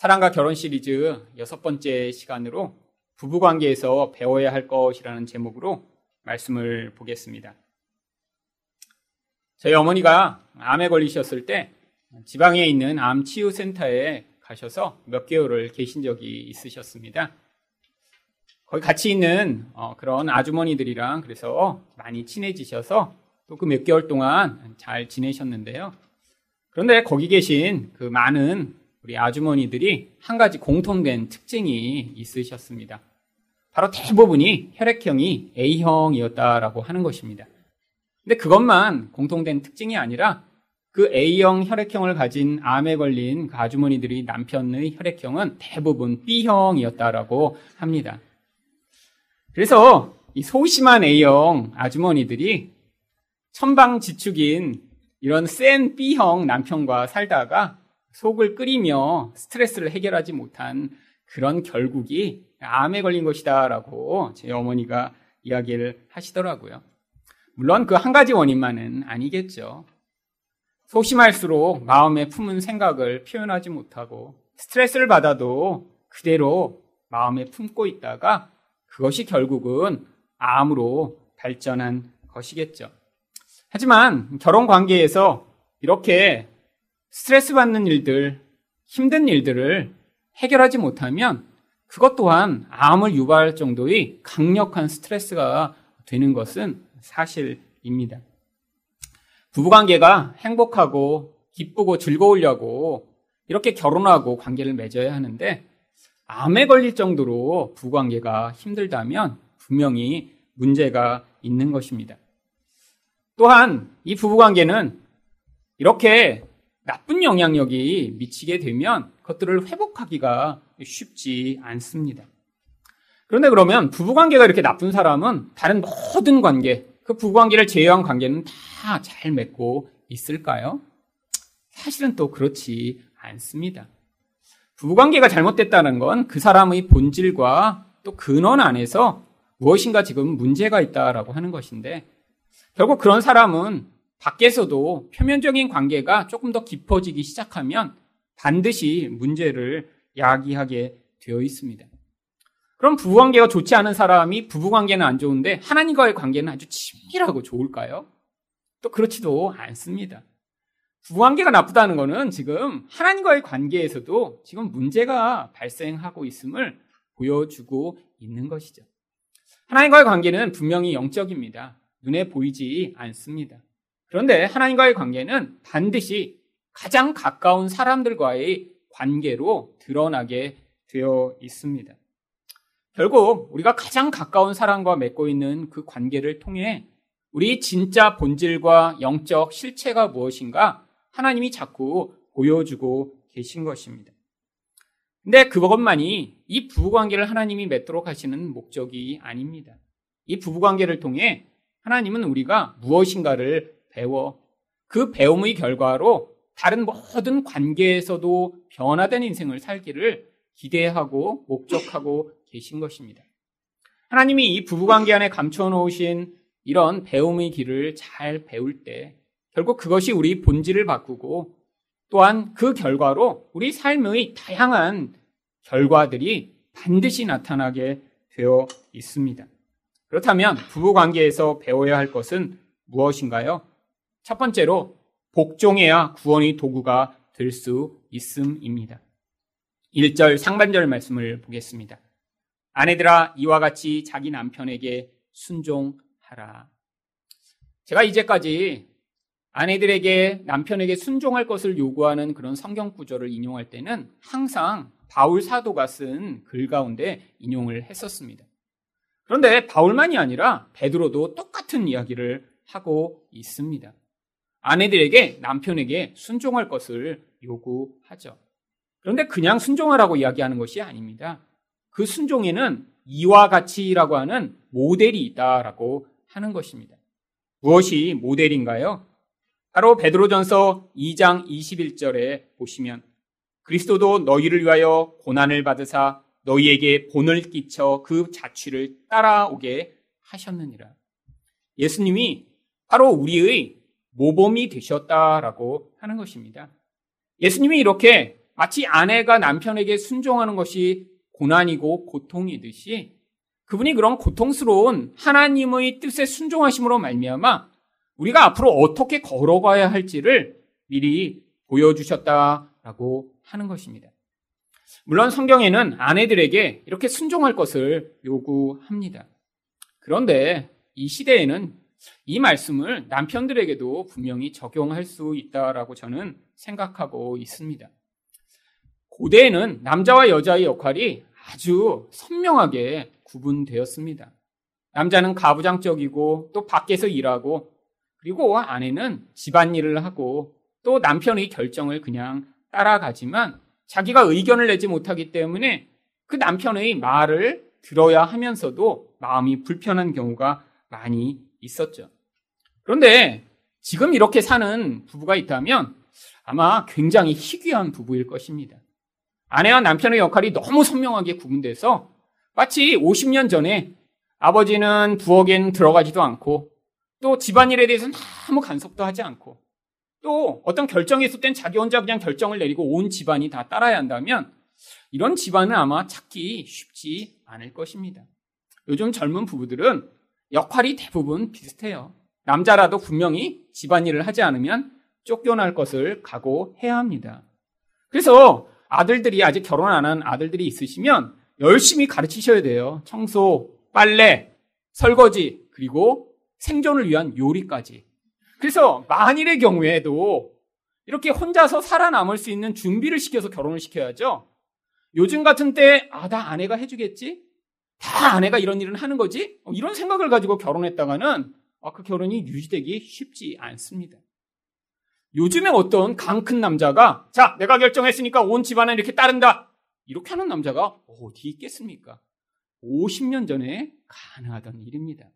사랑과 결혼 시리즈 6번째 시간으로 부부관계에서 배워야 할 것이라는 제목으로 말씀을 보겠습니다. 저희 어머니가 암에 걸리셨을 때 지방에 있는 암치유센터에 가셔서 몇 개월을 계신 적이 있으셨습니다. 거기 같이 있는 그런 아주머니들이랑 그래서 많이 친해지셔서 또 그 몇 개월 동안 잘 지내셨는데요. 그런데 거기 계신 그 많은 우리 아주머니들이 한 가지 공통된 특징이 있으셨습니다. 바로 대부분이 혈액형이 A형이었다라고 하는 것입니다. 근데 그것만 공통된 특징이 아니라 그 A형 혈액형을 가진 암에 걸린 그 아주머니들이 남편의 혈액형은 대부분 B형이었다라고 합니다. 그래서 이 소심한 A형 아주머니들이 천방지축인 이런 센 B형 남편과 살다가 속을 끓이며 스트레스를 해결하지 못한 그런 결국이 암에 걸린 것이다라고 제 어머니가 이야기를 하시더라고요. 물론 그 한 가지 원인만은 아니겠죠. 소심할수록 마음에 품은 생각을 표현하지 못하고 스트레스를 받아도 그대로 마음에 품고 있다가 그것이 결국은 암으로 발전한 것이겠죠. 하지만 결혼 관계에서 이렇게 스트레스 받는 일들, 힘든 일들을 해결하지 못하면 그것 또한 암을 유발할 정도의 강력한 스트레스가 되는 것은 사실입니다. 부부관계가 행복하고 기쁘고 즐거우려고 이렇게 결혼하고 관계를 맺어야 하는데 암에 걸릴 정도로 부부관계가 힘들다면 분명히 문제가 있는 것입니다. 또한 이 부부관계는 이렇게 나쁜 영향력이 미치게 되면 그것들을 회복하기가 쉽지 않습니다. 그런데 그러면 부부관계가 이렇게 나쁜 사람은 다른 모든 관계, 그 부부관계를 제외한 관계는 다 잘 맺고 있을까요? 사실은 또 그렇지 않습니다. 부부관계가 잘못됐다는 건 그 사람의 본질과 또 근원 안에서 무엇인가 지금 문제가 있다라고 하는 것인데 결국 그런 사람은 밖에서도 표면적인 관계가 조금 더 깊어지기 시작하면 반드시 문제를 야기하게 되어 있습니다. 그럼 부부관계가 좋지 않은 사람이 부부관계는 안 좋은데 하나님과의 관계는 아주 친밀하고 좋을까요? 또 그렇지도 않습니다. 부부관계가 나쁘다는 것은 지금 하나님과의 관계에서도 지금 문제가 발생하고 있음을 보여주고 있는 것이죠. 하나님과의 관계는 분명히 영적입니다. 눈에 보이지 않습니다. 그런데 하나님과의 관계는 반드시 가장 가까운 사람들과의 관계로 드러나게 되어 있습니다. 결국 우리가 가장 가까운 사람과 맺고 있는 그 관계를 통해 우리 진짜 본질과 영적 실체가 무엇인가 하나님이 자꾸 보여주고 계신 것입니다. 근데 그것만이 이 부부관계를 하나님이 맺도록 하시는 목적이 아닙니다. 이 부부관계를 통해 하나님은 우리가 무엇인가를 배워 그 배움의 결과로 다른 모든 관계에서도 변화된 인생을 살기를 기대하고 목적하고 계신 것입니다. 하나님이 이 부부관계 안에 감춰놓으신 이런 배움의 길을 잘 배울 때 결국 그것이 우리 본질을 바꾸고 또한 그 결과로 우리 삶의 다양한 결과들이 반드시 나타나게 되어 있습니다. 그렇다면 부부관계에서 배워야 할 것은 무엇인가요? 첫 번째로 복종해야 구원의 도구가 될 수 있음입니다. 1절 상반절 말씀을 보겠습니다. 아내들아 이와 같이 자기 남편에게 순종하라. 제가 이제까지 아내들에게 남편에게 순종할 것을 요구하는 그런 성경 구절을 인용할 때는 항상 바울 사도가 쓴 글 가운데 인용을 했었습니다. 그런데 바울만이 아니라 베드로도 똑같은 이야기를 하고 있습니다. 아내들에게 남편에게 순종할 것을 요구하죠. 그런데 그냥 순종하라고 이야기하는 것이 아닙니다. 그 순종에는 이와 같이라고 하는 모델이 있다라고 하는 것입니다. 무엇이 모델인가요? 바로 베드로전서 2장 21절에 보시면 그리스도도 너희를 위하여 고난을 받으사 너희에게 본을 끼쳐 그 자취를 따라오게 하셨느니라. 예수님이 바로 우리의 모범이 되셨다라고 하는 것입니다. 예수님이 이렇게 마치 아내가 남편에게 순종하는 것이 고난이고 고통이듯이 그분이 그런 고통스러운 하나님의 뜻에 순종하심으로 말미암아 우리가 앞으로 어떻게 걸어가야 할지를 미리 보여주셨다라고 하는 것입니다. 물론 성경에는 아내들에게 이렇게 순종할 것을 요구합니다. 그런데 이 시대에는 이 말씀을 남편들에게도 분명히 적용할 수 있다라고 저는 생각하고 있습니다. 고대에는 남자와 여자의 역할이 아주 선명하게 구분되었습니다. 남자는 가부장적이고 또 밖에서 일하고 그리고 아내는 집안일을 하고 또 남편의 결정을 그냥 따라가지만 자기가 의견을 내지 못하기 때문에 그 남편의 말을 들어야 하면서도 마음이 불편한 경우가 많이 있었죠. 그런데 지금 이렇게 사는 부부가 있다면 아마 굉장히 희귀한 부부일 것입니다. 아내와 남편의 역할이 너무 선명하게 구분돼서 마치 50년 전에 아버지는 부엌엔 들어가지도 않고 또 집안일에 대해서는 아무 간섭도 하지 않고 또 어떤 결정이 있을 땐 자기 혼자 그냥 결정을 내리고 온 집안이 다 따라야 한다면 이런 집안은 아마 찾기 쉽지 않을 것입니다. 요즘 젊은 부부들은 역할이 대부분 비슷해요. 남자라도 분명히 집안일을 하지 않으면 쫓겨날 것을 각오해야 합니다. 그래서 아들들이 아직 결혼 안 한 아들들이 있으시면 열심히 가르치셔야 돼요. 청소, 빨래, 설거지, 그리고 생존을 위한 요리까지. 그래서 만일의 경우에도 이렇게 혼자서 살아남을 수 있는 준비를 시켜서 결혼을 시켜야죠. 요즘 같은 때 나 아내가 해주겠지? 다 아내가 이런 일은 하는 거지? 이런 생각을 가지고 결혼했다가는 그 결혼이 유지되기 쉽지 않습니다. 요즘에 어떤 강 큰 남자가 내가 결정했으니까 온 집안은 이렇게 따른다. 이렇게 하는 남자가 어디 있겠습니까? 50년 전에 가능하던 일입니다.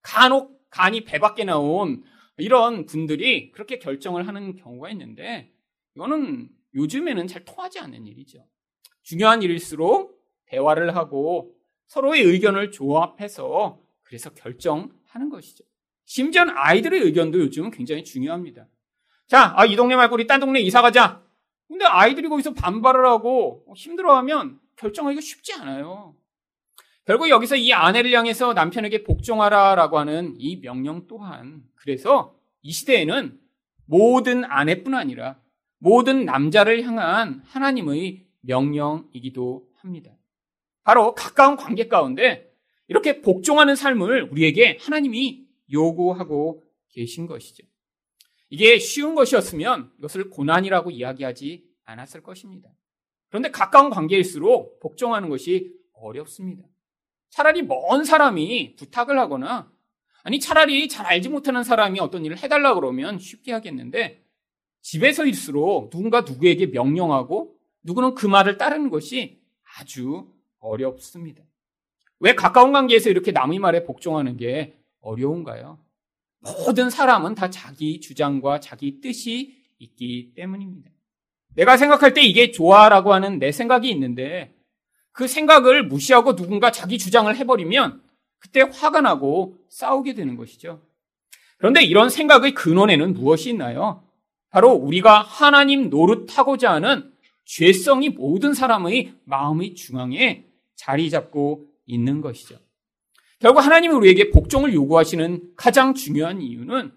간혹 간이 배 밖에 나온 이런 분들이 그렇게 결정을 하는 경우가 있는데 이거는 요즘에는 잘 통하지 않는 일이죠. 중요한 일일수록 대화를 하고 서로의 의견을 조합해서 그래서 결정하는 것이죠. 심지어 아이들의 의견도 요즘 굉장히 중요합니다. 이 동네 말고 우리 딴 동네 이사 가자. 근데 아이들이 거기서 반발을 하고 힘들어하면 결정하기가 쉽지 않아요. 결국 여기서 이 아내를 향해서 남편에게 복종하라라고 하는 이 명령 또한 그래서 이 시대에는 모든 아내뿐 아니라 모든 남자를 향한 하나님의 명령이기도 합니다. 바로 가까운 관계 가운데 이렇게 복종하는 삶을 우리에게 하나님이 요구하고 계신 것이죠. 이게 쉬운 것이었으면 이것을 고난이라고 이야기하지 않았을 것입니다. 그런데 가까운 관계일수록 복종하는 것이 어렵습니다. 차라리 먼 사람이 부탁을 하거나 차라리 잘 알지 못하는 사람이 어떤 일을 해달라 그러면 쉽게 하겠는데 집에서일수록 누군가 누구에게 명령하고 누구는 그 말을 따르는 것이 아주 어렵습니다. 왜 가까운 관계에서 이렇게 남의 말에 복종하는 게 어려운가요? 모든 사람은 다 자기 주장과 자기 뜻이 있기 때문입니다. 내가 생각할 때 이게 좋아라고 하는 내 생각이 있는데 그 생각을 무시하고 누군가 자기 주장을 해버리면 그때 화가 나고 싸우게 되는 것이죠. 그런데 이런 생각의 근원에는 무엇이 있나요? 바로 우리가 하나님 노릇하고자 하는 죄성이 모든 사람의 마음의 중앙에 자리 잡고 있는 것이죠. 결국 하나님이 우리에게 복종을 요구하시는 가장 중요한 이유는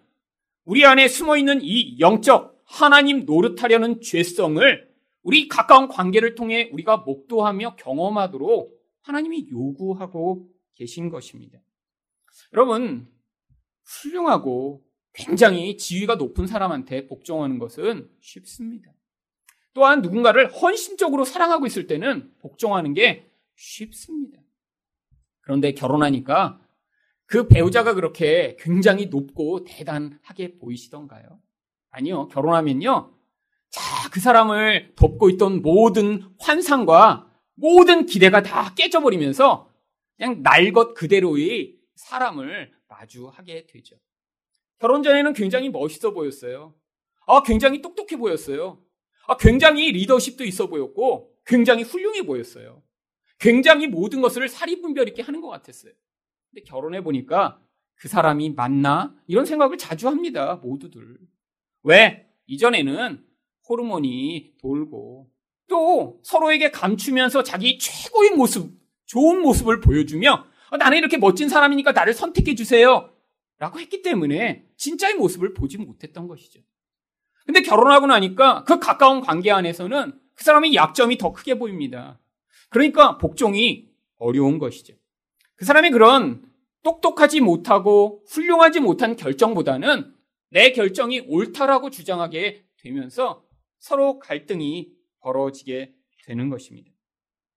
우리 안에 숨어있는 이 영적 하나님 노릇하려는 죄성을 우리 가까운 관계를 통해 우리가 목도하며 경험하도록 하나님이 요구하고 계신 것입니다. 여러분, 훌륭하고 굉장히 지위가 높은 사람한테 복종하는 것은 쉽습니다. 또한 누군가를 헌신적으로 사랑하고 있을 때는 복종하는 게 쉽습니다. 그런데 결혼하니까 그 배우자가 그렇게 굉장히 높고 대단하게 보이시던가요? 아니요. 결혼하면요. 그 사람을 덮고 있던 모든 환상과 모든 기대가 다 깨져버리면서 그냥 날 것 그대로의 사람을 마주하게 되죠. 결혼 전에는 굉장히 멋있어 보였어요. 굉장히 똑똑해 보였어요. 굉장히 리더십도 있어 보였고 굉장히 훌륭해 보였어요. 굉장히 모든 것을 사리분별 있게 하는 것 같았어요. 근데 결혼해 보니까 그 사람이 맞나? 이런 생각을 자주 합니다. 모두들. 왜? 이전에는 호르몬이 돌고 또 서로에게 감추면서 자기 최고의 모습, 좋은 모습을 보여주며 나는 이렇게 멋진 사람이니까 나를 선택해 주세요 라고 했기 때문에 진짜의 모습을 보지 못했던 것이죠. 근데 결혼하고 나니까 그 가까운 관계 안에서는 그 사람의 약점이 더 크게 보입니다. 그러니까 복종이 어려운 것이죠. 그 사람이 그런 똑똑하지 못하고 훌륭하지 못한 결정보다는 내 결정이 옳다라고 주장하게 되면서 서로 갈등이 벌어지게 되는 것입니다.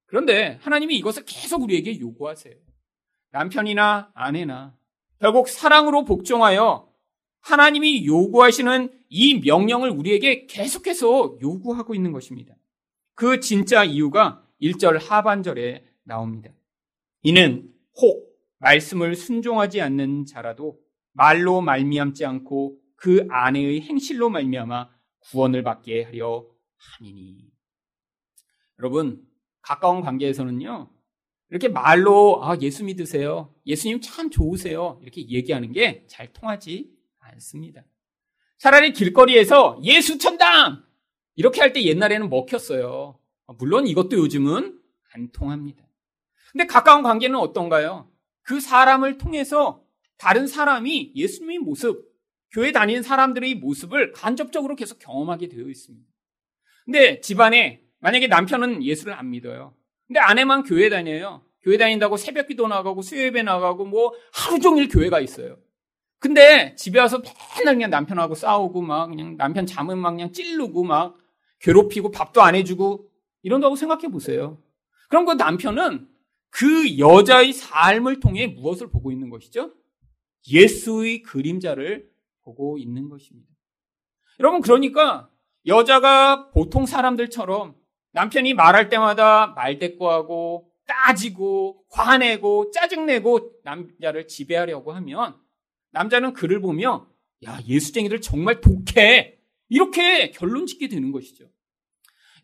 그런데 하나님이 이것을 계속 우리에게 요구하세요. 남편이나 아내나 결국 사랑으로 복종하여 하나님이 요구하시는 이 명령을 우리에게 계속해서 요구하고 있는 것입니다. 그 진짜 이유가 1절 하반절에 나옵니다. 이는 혹 말씀을 순종하지 않는 자라도 말로 말미암지 않고 그 아내의 행실로 말미암아 구원을 받게 하려 하니니. 여러분, 가까운 관계에서는요, 이렇게 말로 예수 믿으세요, 예수님 참 좋으세요 이렇게 얘기하는 게 잘 통하지 않습니다. 차라리 길거리에서 예수 천당 이렇게 할 때 옛날에는 먹혔어요. 물론 이것도 요즘은 안 통합니다. 근데 가까운 관계는 어떤가요? 그 사람을 통해서 다른 사람이 예수님의 모습, 교회 다니는 사람들의 모습을 간접적으로 계속 경험하게 되어 있습니다. 근데 집안에 만약에 남편은 예수를 안 믿어요. 근데 아내만 교회 다녀요. 교회 다닌다고 새벽기도 나가고 수요예배 나가고 뭐 하루 종일 교회가 있어요. 근데 집에 와서 맨날 그냥 남편하고 싸우고 막 그냥 남편 잠은 막 그냥 찌르고 막 괴롭히고 밥도 안 해주고 이런다고 생각해 보세요. 그럼 그 남편은 그 여자의 삶을 통해 무엇을 보고 있는 것이죠? 예수의 그림자를 보고 있는 것입니다. 여러분, 그러니까 여자가 보통 사람들처럼 남편이 말할 때마다 말대꾸하고 따지고 화내고 짜증내고 남자를 지배하려고 하면 남자는 그를 보며 야, 예수쟁이들 정말 독해 이렇게 결론 짓게 되는 것이죠.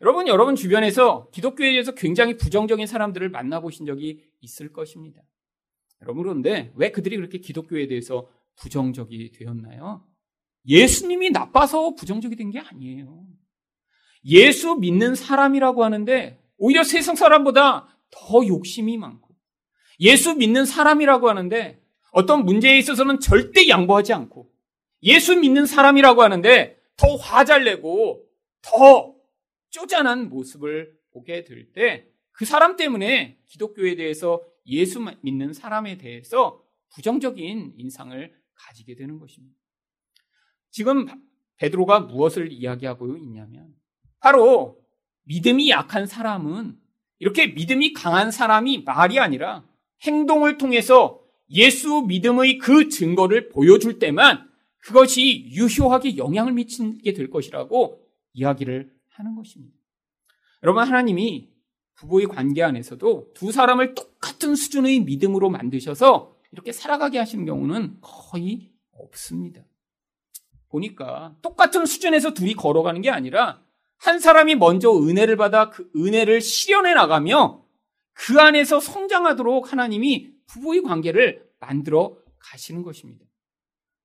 여러분, 여러분 주변에서 기독교에 대해서 굉장히 부정적인 사람들을 만나보신 적이 있을 것입니다. 여러분, 그런데 왜 그들이 그렇게 기독교에 대해서 부정적이 되었나요? 예수님이 나빠서 부정적이 된 게 아니에요. 예수 믿는 사람이라고 하는데 오히려 세상 사람보다 더 욕심이 많고, 예수 믿는 사람이라고 하는데 어떤 문제에 있어서는 절대 양보하지 않고, 예수 믿는 사람이라고 하는데 더 화 잘 내고 더 쪼잔한 모습을 보게 될 때 그 사람 때문에 기독교에 대해서, 예수 믿는 사람에 대해서 부정적인 인상을 가지게 되는 것입니다. 지금 베드로가 무엇을 이야기하고 있냐면 바로 믿음이 약한 사람은 이렇게 믿음이 강한 사람이 말이 아니라 행동을 통해서 예수 믿음의 그 증거를 보여줄 때만 그것이 유효하게 영향을 미치게 될 것이라고 이야기를 하는 것입니다. 여러분, 하나님이 부부의 관계 안에서도 두 사람을 똑같은 수준의 믿음으로 만드셔서 이렇게 살아가게 하시는 경우는 거의 없습니다. 보니까 똑같은 수준에서 둘이 걸어가는 게 아니라 한 사람이 먼저 은혜를 받아 그 은혜를 실현해 나가며 그 안에서 성장하도록 하나님이 부부의 관계를 만들어 가시는 것입니다.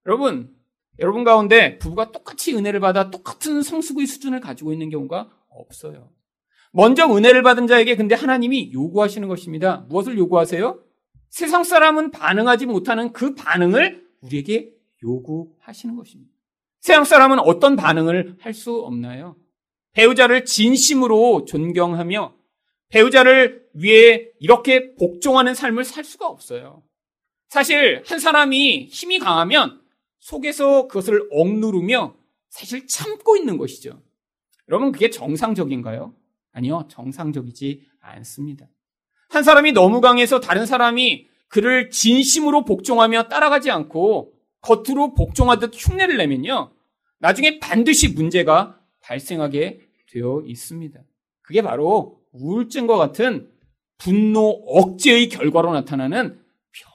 여러분, 여러분 가운데 부부가 똑같이 은혜를 받아 똑같은 성숙의 수준을 가지고 있는 경우가 없어요. 먼저 은혜를 받은 자에게 근데 하나님이 요구하시는 것입니다. 무엇을 요구하세요? 세상 사람은 반응하지 못하는 그 반응을 우리에게 요구하시는 것입니다. 세상 사람은 어떤 반응을 할 수 없나요? 배우자를 진심으로 존경하며 배우자를 위해 이렇게 복종하는 삶을 살 수가 없어요. 사실 한 사람이 힘이 강하면 속에서 그것을 억누르며 사실 참고 있는 것이죠. 여러분, 그게 정상적인가요? 아니요, 정상적이지 않습니다. 한 사람이 너무 강해서 다른 사람이 그를 진심으로 복종하며 따라가지 않고 겉으로 복종하듯 흉내를 내면요, 나중에 반드시 문제가 발생하게 되어 있습니다. 그게 바로 우울증과 같은 분노 억제의 결과로 나타나는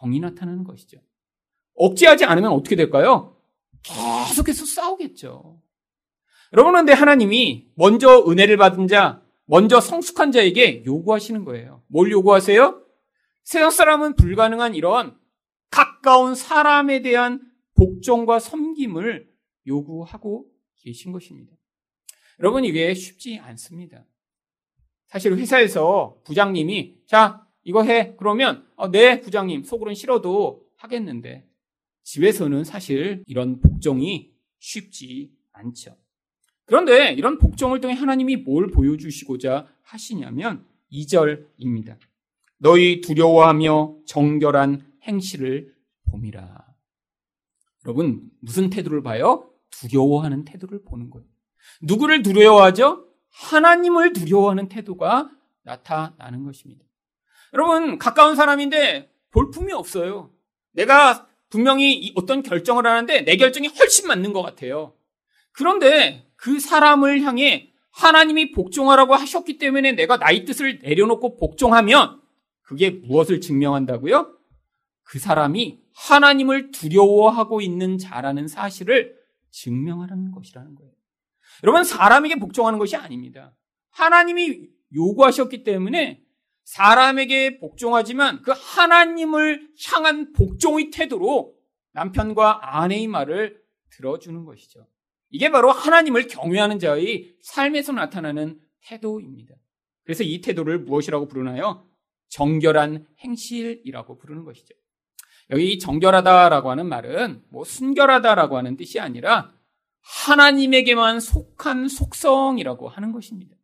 병이 나타나는 것이죠. 억제하지 않으면 어떻게 될까요? 계속해서 싸우겠죠. 여러분, 그런데 하나님이 먼저 은혜를 받은 자, 먼저 성숙한 자에게 요구하시는 거예요. 뭘 요구하세요? 세상 사람은 불가능한 이런 가까운 사람에 대한 복종과 섬김을 요구하고 계신 것입니다. 여러분, 이게 쉽지 않습니다. 사실 회사에서 부장님이 자 이거 해 그러면 네 부장님 속으로는 싫어도 하겠는데 집에서는 사실 이런 복종이 쉽지 않죠. 그런데 이런 복종을 통해 하나님이 뭘 보여주시고자 하시냐면 2절입니다. 너희 두려워하며 정결한 행실을 봄이라. 여러분 무슨 태도를 봐요? 두려워하는 태도를 보는 거예요. 누구를 두려워하죠? 하나님을 두려워하는 태도가 나타나는 것입니다. 여러분 가까운 사람인데 볼품이 없어요. 내가 분명히 어떤 결정을 하는데 내 결정이 훨씬 맞는 것 같아요. 그런데 그 사람을 향해 하나님이 복종하라고 하셨기 때문에 내가 나의 뜻을 내려놓고 복종하면 그게 무엇을 증명한다고요? 그 사람이 하나님을 두려워하고 있는 자라는 사실을 증명하라는 것이라는 거예요. 여러분 사람에게 복종하는 것이 아닙니다. 하나님이 요구하셨기 때문에 사람에게 복종하지만 그 하나님을 향한 복종의 태도로 남편과 아내의 말을 들어주는 것이죠. 이게 바로 하나님을 경외하는 자의 삶에서 나타나는 태도입니다. 그래서 이 태도를 무엇이라고 부르나요? 정결한 행실이라고 부르는 것이죠. 여기 정결하다라고 하는 말은 순결하다라고 하는 뜻이 아니라 하나님에게만 속한 속성이라고 하는 것입니다.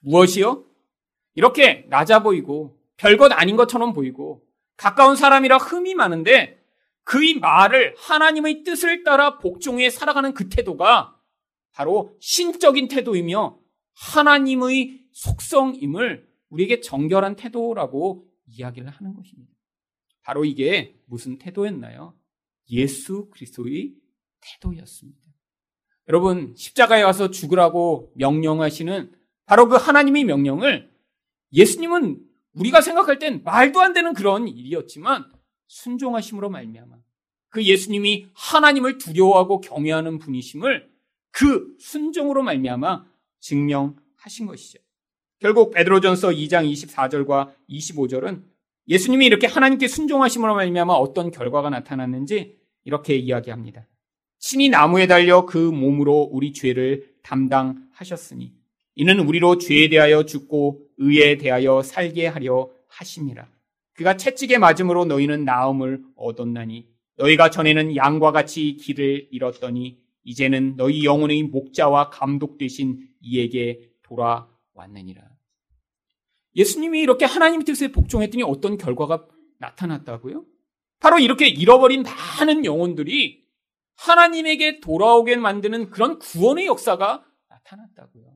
무엇이요? 이렇게 낮아 보이고 별것 아닌 것처럼 보이고 가까운 사람이라 흠이 많은데 그의 말을 하나님의 뜻을 따라 복종해 살아가는 그 태도가 바로 신적인 태도이며 하나님의 속성임을 우리에게 정결한 태도라고 이야기를 하는 것입니다. 바로 이게 무슨 태도였나요? 예수 그리스도의 태도였습니다. 여러분 십자가에 와서 죽으라고 명령하시는 바로 그 하나님의 명령을 예수님은 우리가 생각할 땐 말도 안 되는 그런 일이었지만 순종하심으로 말미암아 그 예수님이 하나님을 두려워하고 경외하는 분이심을 그 순종으로 말미암아 증명하신 것이죠. 결국 베드로전서 2장 24절과 25절은 예수님이 이렇게 하나님께 순종하심으로 말미암아 어떤 결과가 나타났는지 이렇게 이야기합니다. 친히 나무에 달려 그 몸으로 우리 죄를 담당하셨으니 이는 우리로 죄에 대하여 죽고 의에 대하여 살게 하려 하심이라. 그가 채찍에 맞음으로 너희는 나음을 얻었나니 너희가 전에는 양과 같이 길을 잃었더니 이제는 너희 영혼의 목자와 감독 되신 이에게 돌아왔느니라. 예수님이 이렇게 하나님의 뜻에 복종했더니 어떤 결과가 나타났다고요? 바로 이렇게 잃어버린 많은 영혼들이 하나님에게 돌아오게 만드는 그런 구원의 역사가 나타났다고요.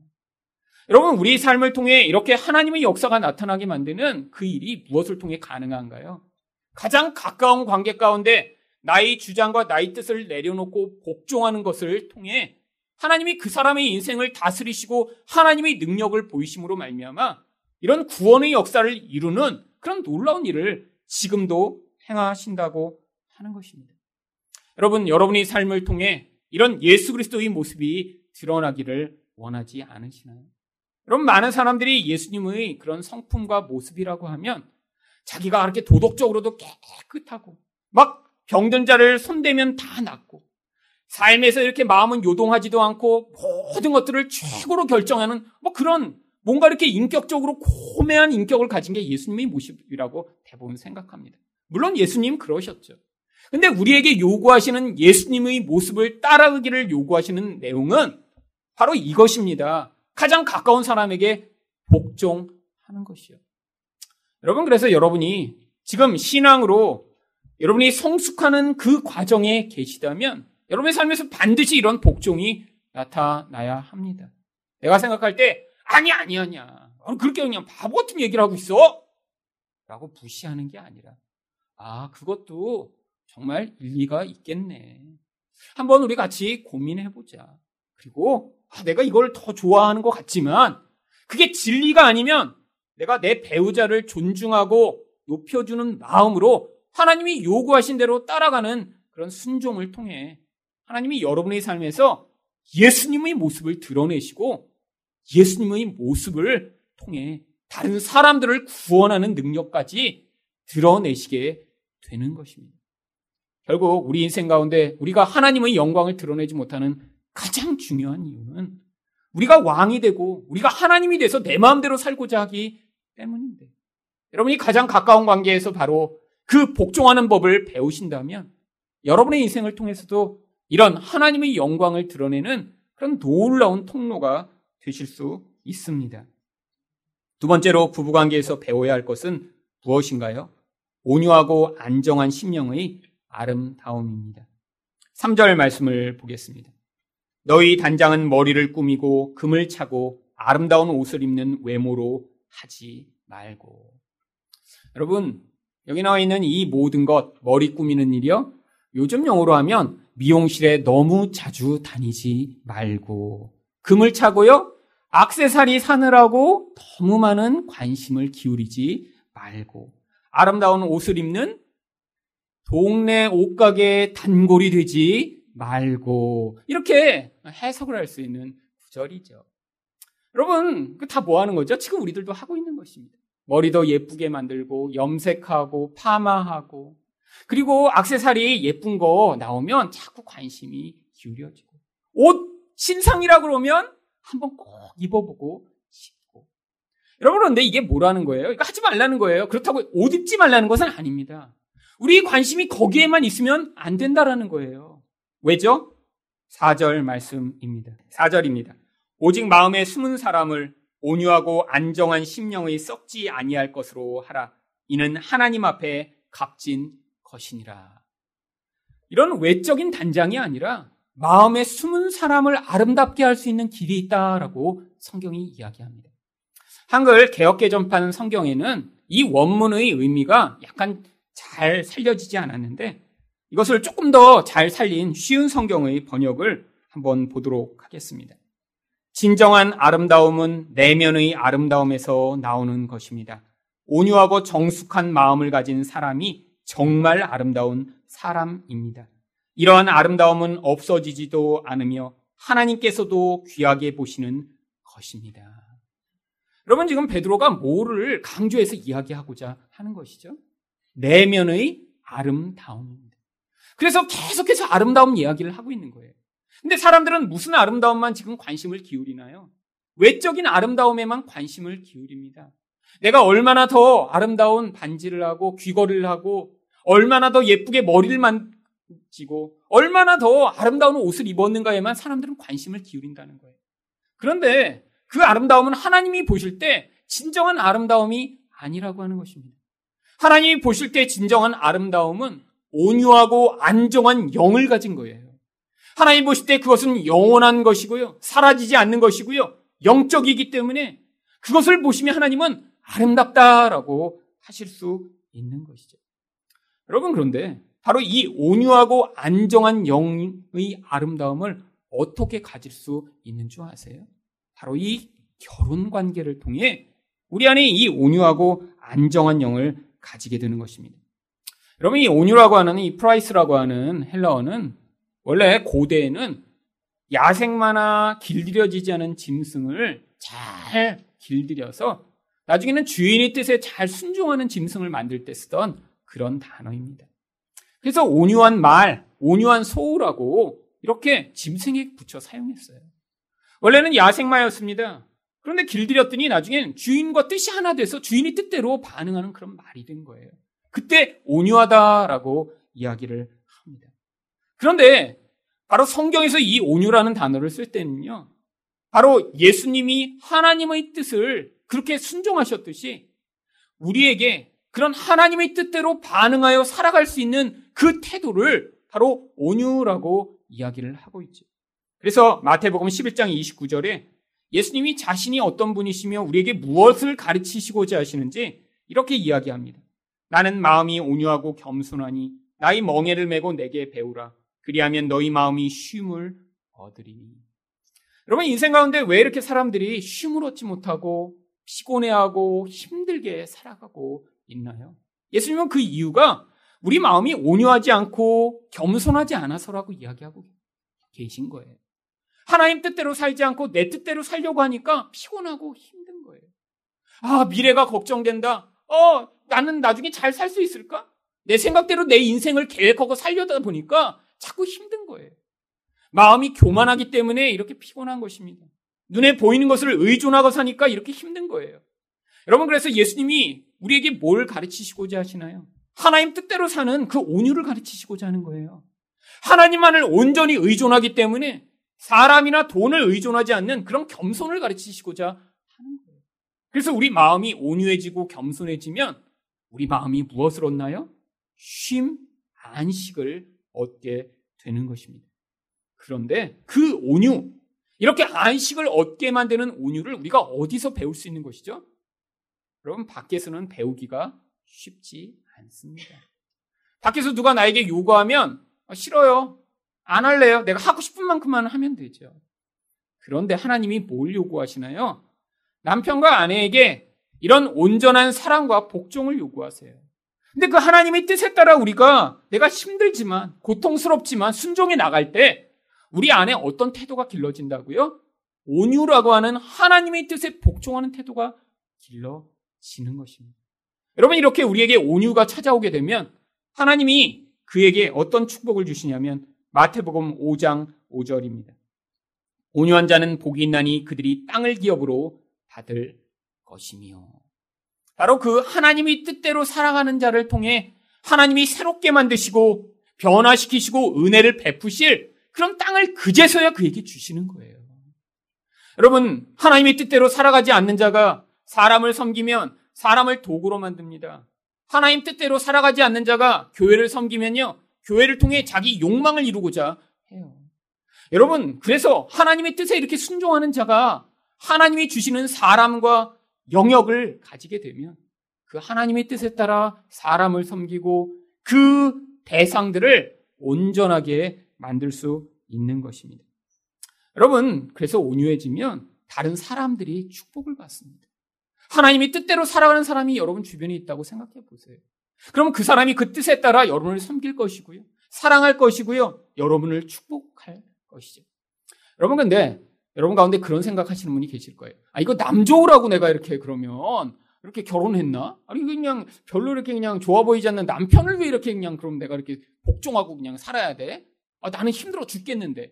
여러분 우리의 삶을 통해 이렇게 하나님의 역사가 나타나게 만드는 그 일이 무엇을 통해 가능한가요? 가장 가까운 관계 가운데 나의 주장과 나의 뜻을 내려놓고 복종하는 것을 통해 하나님이 그 사람의 인생을 다스리시고 하나님의 능력을 보이심으로 말미암아 이런 구원의 역사를 이루는 그런 놀라운 일을 지금도 행하신다고 하는 것입니다. 여러분 여러분의 삶을 통해 이런 예수 그리스도의 모습이 드러나기를 원하지 않으시나요? 여러분 많은 사람들이 예수님의 그런 성품과 모습이라고 하면 자기가 그렇게 도덕적으로도 깨끗하고 막 병든 자를 손대면 다 낫고 삶에서 이렇게 마음은 요동하지도 않고 모든 것들을 최고로 결정하는 그런 뭔가 이렇게 인격적으로 고매한 인격을 가진 게 예수님의 모습이라고 대부분 생각합니다. 물론 예수님 그러셨죠. 근데 우리에게 요구하시는 예수님의 모습을 따라가기를 요구하시는 내용은 바로 이것입니다. 가장 가까운 사람에게 복종하는 것이요. 여러분 그래서 여러분이 지금 신앙으로 여러분이 성숙하는 그 과정에 계시다면 여러분의 삶에서 반드시 이런 복종이 나타나야 합니다. 내가 생각할 때 아니야 그렇게 그냥 바보 같은 얘기를 하고 있어 라고 무시하는 게 아니라 그것도 정말 일리가 있겠네 한번 우리 같이 고민해보자. 그리고 내가 이걸 더 좋아하는 것 같지만 그게 진리가 아니면 내가 내 배우자를 존중하고 높여주는 마음으로 하나님이 요구하신 대로 따라가는 그런 순종을 통해 하나님이 여러분의 삶에서 예수님의 모습을 드러내시고 예수님의 모습을 통해 다른 사람들을 구원하는 능력까지 드러내시게 되는 것입니다. 결국 우리 인생 가운데 우리가 하나님의 영광을 드러내지 못하는 가장 중요한 이유는 우리가 왕이 되고 우리가 하나님이 돼서 내 마음대로 살고자 하기 때문인데, 여러분이 가장 가까운 관계에서 바로 그 복종하는 법을 배우신다면 여러분의 인생을 통해서도 이런 하나님의 영광을 드러내는 그런 놀라운 통로가 되실 수 있습니다. 두 번째로 부부관계에서 배워야 할 것은 무엇인가요? 온유하고 안정한 심령의 아름다움입니다. 3절 말씀을 보겠습니다. 너희 단장은 머리를 꾸미고 금을 차고 아름다운 옷을 입는 외모로 하지 말고. 여러분, 여기 나와 있는 이 모든 것, 머리 꾸미는 일이요, 요즘 용어로 하면 미용실에 너무 자주 다니지 말고, 금을 차고요, 액세서리 사느라고 너무 많은 관심을 기울이지 말고, 아름다운 옷을 입는 동네 옷가게 단골이 되지 말고, 이렇게 해석을 할 수 있는 구절이죠. 여러분, 그 다 뭐 하는 거죠? 지금 우리들도 하고 있는 것입니다. 머리 더 예쁘게 만들고 염색하고 파마하고, 그리고 액세서리 예쁜 거 나오면 자꾸 관심이 기울여지고, 옷 신상이라 그러면 한번 꼭 입어보고 싶고. 여러분, 그런데 이게 뭐라는 거예요? 이거 하지 말라는 거예요. 그렇다고 옷 입지 말라는 것은 아닙니다. 우리 관심이 거기에만 있으면 안 된다라는 거예요. 왜죠? 4절 말씀입니다. 4절입니다. 오직 마음에 숨은 사람을 온유하고 안정한 심령의 썩지 아니할 것으로 하라. 이는 하나님 앞에 값진 것이니라. 이런 외적인 단장이 아니라 마음에 숨은 사람을 아름답게 할 수 있는 길이 있다라고 성경이 이야기합니다. 한글 개역개정판 성경에는 이 원문의 의미가 약간 잘 살려지지 않았는데, 이것을 조금 더 잘 살린 쉬운 성경의 번역을 한번 보도록 하겠습니다. 진정한 아름다움은 내면의 아름다움에서 나오는 것입니다. 온유하고 정숙한 마음을 가진 사람이 정말 아름다운 사람입니다. 이러한 아름다움은 없어지지도 않으며 하나님께서도 귀하게 보시는 것입니다. 여러분, 지금 베드로가 뭐를 강조해서 이야기하고자 하는 것이죠? 내면의 아름다움입니다. 그래서 계속해서 아름다움 이야기를 하고 있는 거예요. 근데 사람들은 무슨 아름다움만 지금 관심을 기울이나요? 외적인 아름다움에만 관심을 기울입니다. 내가 얼마나 더 아름다운 반지를 하고 귀걸이를 하고, 얼마나 더 예쁘게 머리를 만지고, 얼마나 더 아름다운 옷을 입었는가에만 사람들은 관심을 기울인다는 거예요. 그런데 그 아름다움은 하나님이 보실 때 진정한 아름다움이 아니라고 하는 것입니다. 하나님이 보실 때 진정한 아름다움은 온유하고 안정한 영을 가진 거예요. 하나님 보실 때 그것은 영원한 것이고요, 사라지지 않는 것이고요, 영적이기 때문에 그것을 보시면 하나님은 아름답다라고 하실 수 있는 것이죠. 여러분, 그런데 바로 이 온유하고 안정한 영의 아름다움을 어떻게 가질 수 있는 줄 아세요? 바로 이 결혼 관계를 통해 우리 안에 이 온유하고 안정한 영을 가지게 되는 것입니다. 여러분, 이 온유라고 하는, 이 프라이스라고 하는 헬라어는 원래 고대에는 야생마나 길들여지지 않은 짐승을 잘 길들여서 나중에는 주인의 뜻에 잘 순종하는 짐승을 만들 때 쓰던 그런 단어입니다. 그래서 온유한 말, 온유한 소라고 이렇게 짐승에 붙여 사용했어요. 원래는 야생마였습니다. 그런데 길들였더니 나중엔 주인과 뜻이 하나 돼서 주인이 뜻대로 반응하는 그런 말이 된 거예요. 그때 온유하다라고 이야기를 합니다. 그런데 바로 성경에서 이 온유라는 단어를 쓸 때는요, 바로 예수님이 하나님의 뜻을 그렇게 순종하셨듯이 우리에게 그런 하나님의 뜻대로 반응하여 살아갈 수 있는 그 태도를 바로 온유라고 이야기를 하고 있죠. 그래서 마태복음 11장 29절에 예수님이 자신이 어떤 분이시며 우리에게 무엇을 가르치시고자 하시는지 이렇게 이야기합니다. 나는 마음이 온유하고 겸손하니 나의 멍에를 메고 내게 배우라. 그리하면 너희 마음이 쉼을 얻으리니. 여러분, 인생 가운데 왜 이렇게 사람들이 쉼을 얻지 못하고 피곤해하고 힘들게 살아가고 있나요? 예수님은 그 이유가 우리 마음이 온유하지 않고 겸손하지 않아서라고 이야기하고 계신 거예요. 하나님 뜻대로 살지 않고 내 뜻대로 살려고 하니까 피곤하고 힘든 거예요. 아, 미래가 걱정된다. 나는 나중에 잘 살 수 있을까? 내 생각대로 내 인생을 계획하고 살려다 보니까 자꾸 힘든 거예요. 마음이 교만하기 때문에 이렇게 피곤한 것입니다. 눈에 보이는 것을 의존하고 사니까 이렇게 힘든 거예요. 여러분, 그래서 예수님이 우리에게 뭘 가르치시고자 하시나요? 하나님 뜻대로 사는 그 온유를 가르치시고자 하는 거예요. 하나님만을 온전히 의존하기 때문에 사람이나 돈을 의존하지 않는 그런 겸손을 가르치시고자 하는 거예요. 그래서 우리 마음이 온유해지고 겸손해지면 우리 마음이 무엇을 얻나요? 쉼, 안식을 얻게 되는 것입니다. 그런데 그 온유, 이렇게 안식을 얻게 만드는 온유를 우리가 어디서 배울 수 있는 것이죠? 여러분, 밖에서는 배우기가 쉽지 않습니다. 밖에서 누가 나에게 요구하면 싫어요, 안 할래요, 내가 하고 싶은 만큼만 하면 되죠. 그런데 하나님이 뭘 요구하시나요? 남편과 아내에게 이런 온전한 사랑과 복종을 요구하세요. 근데 그 하나님의 뜻에 따라 우리가 내가 힘들지만 고통스럽지만 순종해 나갈 때 우리 안에 어떤 태도가 길러진다고요? 온유라고 하는 하나님의 뜻에 복종하는 태도가 길러지는 것입니다. 여러분, 이렇게 우리에게 온유가 찾아오게 되면 하나님이 그에게 어떤 축복을 주시냐면 마태복음 5장 5절입니다. 온유한 자는 복이 있나니 그들이 땅을 기업으로 받을 것이며. 바로 그 하나님이 뜻대로 살아가는 자를 통해 하나님이 새롭게 만드시고 변화시키시고 은혜를 베푸실 그런 땅을 그제서야 그에게 주시는 거예요. 여러분, 하나님의 뜻대로 살아가지 않는 자가 사람을 섬기면 사람을 도구로 만듭니다. 하나님 뜻대로 살아가지 않는 자가 교회를 섬기면요, 교회를 통해 자기 욕망을 이루고자 해요. 여러분, 그래서 하나님의 뜻에 이렇게 순종하는 자가 하나님이 주시는 사람과 영역을 가지게 되면 그 하나님의 뜻에 따라 사람을 섬기고 그 대상들을 온전하게 만들 수 있는 것입니다. 여러분, 그래서 온유해지면 다른 사람들이 축복을 받습니다. 하나님이 뜻대로 살아가는 사람이 여러분 주변에 있다고 생각해 보세요. 그럼 그 사람이 그 뜻에 따라 여러분을 섬길 것이고요, 사랑할 것이고요, 여러분을 축복할 것이죠. 여러분, 근데 여러분 가운데 그런 생각하시는 분이 계실 거예요. 아, 이거 남 좋으라고 내가 이렇게 그러면 이렇게 결혼했나? 아니, 그냥 별로 이렇게 그냥 좋아 보이지 않는 남편을 왜 이렇게 그냥 그럼 내가 이렇게 복종하고 그냥 살아야 돼? 아, 나는 힘들어 죽겠는데.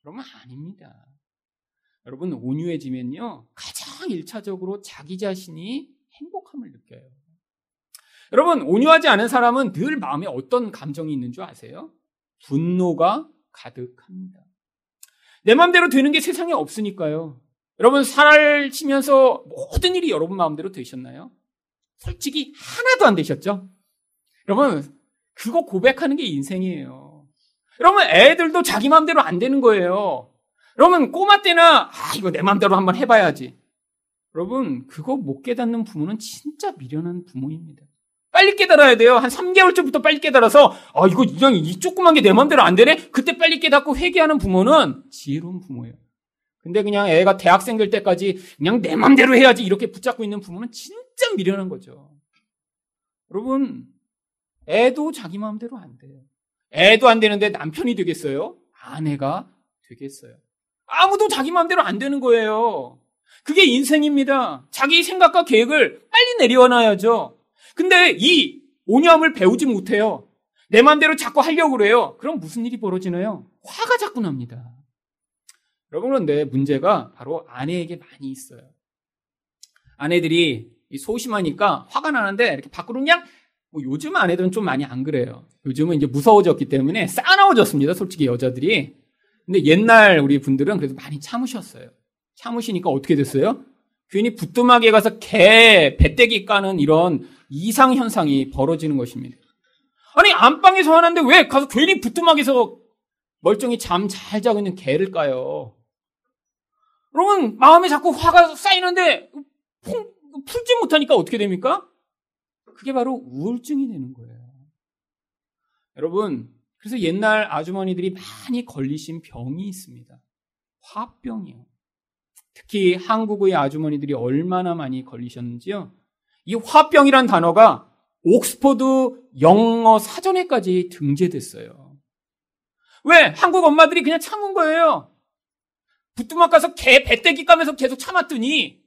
그러면 아닙니다. 여러분, 온유해지면요, 가장 1차적으로 자기 자신이 행복함을 느껴요. 여러분, 온유하지 않은 사람은 늘 마음에 어떤 감정이 있는 줄 아세요? 분노가 가득합니다. 내 마음대로 되는 게 세상에 없으니까요. 여러분, 살아가시면서 모든 일이 여러분 마음대로 되셨나요? 솔직히 하나도 안 되셨죠? 여러분, 그거 고백하는 게 인생이에요. 여러분, 애들도 자기 마음대로 안 되는 거예요. 여러분, 꼬마 때나 이거 내 마음대로 한번 해봐야지. 여러분, 그거 못 깨닫는 부모는 진짜 미련한 부모입니다. 빨리 깨달아야 돼요. 한 3개월쯤부터 빨리 깨달아서 이거 그냥 이 조그만 게 내 마음대로 안 되네? 그때 빨리 깨닫고 회개하는 부모는 지혜로운 부모예요. 근데 그냥 애가 대학생 될 때까지 그냥 내 마음대로 해야지 이렇게 붙잡고 있는 부모는 진짜 미련한 거죠. 여러분, 애도 자기 마음대로 안 돼요. 애도 안 되는데 남편이 되겠어요? 아내가 되겠어요? 아무도 자기 마음대로 안 되는 거예요. 그게 인생입니다. 자기 생각과 계획을 빨리 내려놔야죠. 근데 이 온유함을 배우지 못해요. 내 마음대로 자꾸 하려고 그래요. 그럼 무슨 일이 벌어지나요? 화가 자꾸 납니다. 여러분, 그런데 문제가 바로 아내에게 많이 있어요. 아내들이 소심하니까 화가 나는데 이렇게 밖으로 그냥 요즘 아내들은 좀 많이 안 그래요. 요즘은 이제 무서워졌기 때문에 싸나워졌습니다, 솔직히 여자들이. 근데 옛날 우리 분들은 그래도 많이 참으셨어요. 참으시니까 어떻게 됐어요? 괜히 부뚜막에 가서 개 배때기 까는 이런 이상현상이 벌어지는 것입니다. 아니, 안방에서 하는데 왜 가서 괜히 부뚜막에서 멀쩡히 잠 잘 자고 있는 개를 까요? 그러면 마음에 자꾸 화가 쌓이는데 풀지 못하니까 어떻게 됩니까? 그게 바로 우울증이 되는 거예요. 여러분, 그래서 옛날 아주머니들이 많이 걸리신 병이 있습니다. 화병이요. 특히 한국의 아주머니들이 얼마나 많이 걸리셨는지요. 이 화병이란 단어가 옥스퍼드 영어 사전에까지 등재됐어요. 왜? 한국 엄마들이 그냥 참은 거예요. 부뚜막 가서 개 배때기 까면서 계속 참았더니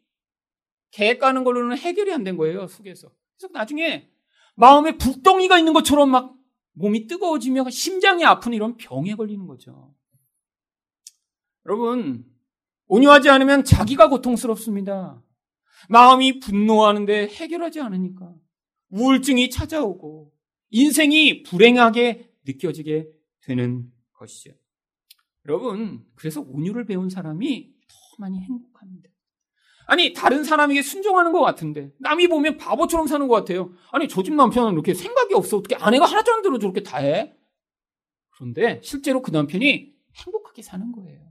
개 까는 걸로는 해결이 안 된 거예요, 속에서. 그래서 나중에 마음에 불덩이가 있는 것처럼 막 몸이 뜨거워지며 심장이 아픈 이런 병에 걸리는 거죠. 여러분, 온유하지 않으면 자기가 고통스럽습니다. 마음이 분노하는데 해결하지 않으니까 우울증이 찾아오고 인생이 불행하게 느껴지게 되는 것이죠. 여러분, 그래서 온유를 배운 사람이 더 많이 행복합니다. 아니, 다른 사람에게 순종하는 것 같은데 남이 보면 바보처럼 사는 것 같아요. 아니, 저 집 남편은 이렇게 생각이 없어. 어떻게 아내가 하라고 하는 대로 저렇게 다 해? 그런데 실제로 그 남편이 행복하게 사는 거예요.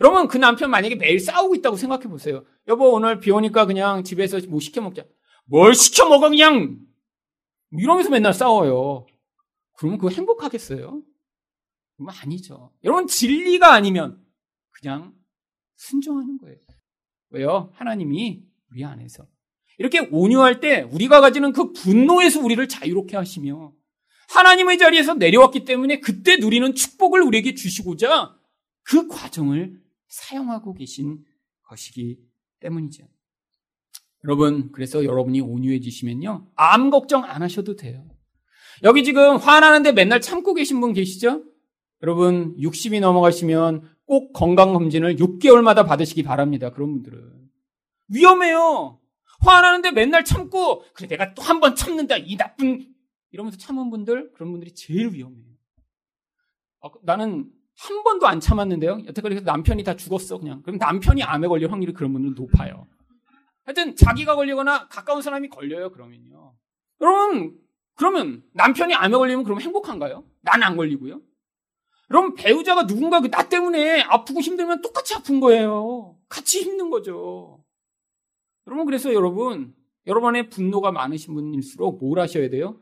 여러분, 그 남편 만약에 매일 싸우고 있다고 생각해 보세요. 여보, 오늘 비 오니까 그냥 집에서 뭐 시켜 먹자. 뭘 시켜 먹어 그냥! 이러면서 맨날 싸워요. 그러면 그거 행복하겠어요? 그건 아니죠. 여러분, 진리가 아니면 그냥 순종하는 거예요. 왜요? 하나님이 우리 안에서 이렇게 온유할 때 우리가 가지는 그 분노에서 우리를 자유롭게 하시며 하나님의 자리에서 내려왔기 때문에 그때 누리는 축복을 우리에게 주시고자 그 과정을 사용하고 계신 것이기 때문이죠. 여러분, 그래서 여러분이 온유해지시면요, 암 걱정 안 하셔도 돼요. 여기 지금 화나는데 맨날 참고 계신 분 계시죠? 여러분, 60이 넘어가시면 꼭 건강검진을 6개월마다 받으시기 바랍니다. 그런 분들은 위험해요. 화나는데 맨날 참고, 그래 내가 또 한 번 참는다 이 나쁜, 이러면서 참은 분들, 그런 분들이 제일 위험해요. 나는 한 번도 안 참았는데요, 여태까지 남편이 다 죽었어 그냥. 그럼 남편이 암에 걸릴 확률이 그런 분들은 높아요. 하여튼 자기가 걸리거나 가까운 사람이 걸려요. 그러면요, 여러분, 그러면 남편이 암에 걸리면 그럼 행복한가요? 난 안 걸리고요. 그럼 배우자가 누군가 나 때문에 아프고 힘들면 똑같이 아픈 거예요. 같이 힘든 거죠. 여러분, 그래서 여러분, 여러분의 분노가 많으신 분일수록 뭘 하셔야 돼요?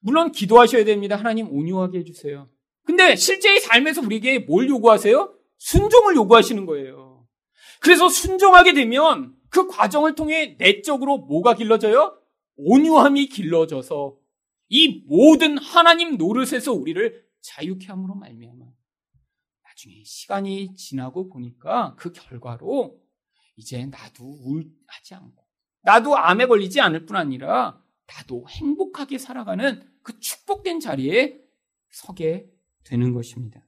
물론 기도하셔야 됩니다. 하나님, 온유하게 해주세요. 근데 실제의 삶에서 우리에게 뭘 요구하세요? 순종을 요구하시는 거예요. 그래서 순종하게 되면 그 과정을 통해 내적으로 뭐가 길러져요? 온유함이 길러져서 이 모든 하나님 노릇에서 우리를 자유케 함으로 말미암아 나중에 시간이 지나고 보니까 그 결과로 이제 나도 우울하지 않고 나도 암에 걸리지 않을 뿐 아니라 나도 행복하게 살아가는 그 축복된 자리에 서게 되는 것입니다.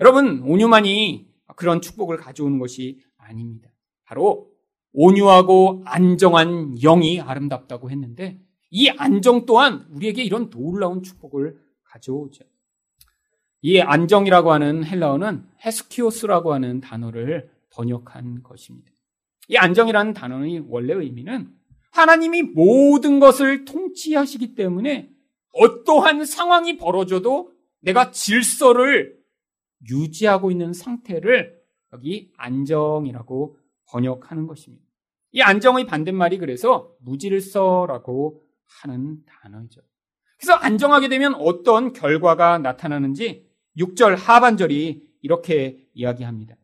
여러분, 온유만이 그런 축복을 가져오는 것이 아닙니다. 바로 온유하고 안정한 영이 아름답다고 했는데 이 안정 또한 우리에게 이런 놀라운 축복을 가져오죠. 이 안정이라고 하는 헬라어는 헤스키오스라고 하는 단어를 번역한 것입니다. 이 안정이라는 단어의 원래 의미는 하나님이 모든 것을 통치하시기 때문에 어떠한 상황이 벌어져도 내가 질서를 유지하고 있는 상태를 여기 안정이라고 번역하는 것입니다. 이 안정의 반대말이 그래서 무질서라고 하는 단어이죠. 그래서 안정하게 되면 어떤 결과가 나타나는지 6절 하반절이 이렇게 이야기합니다.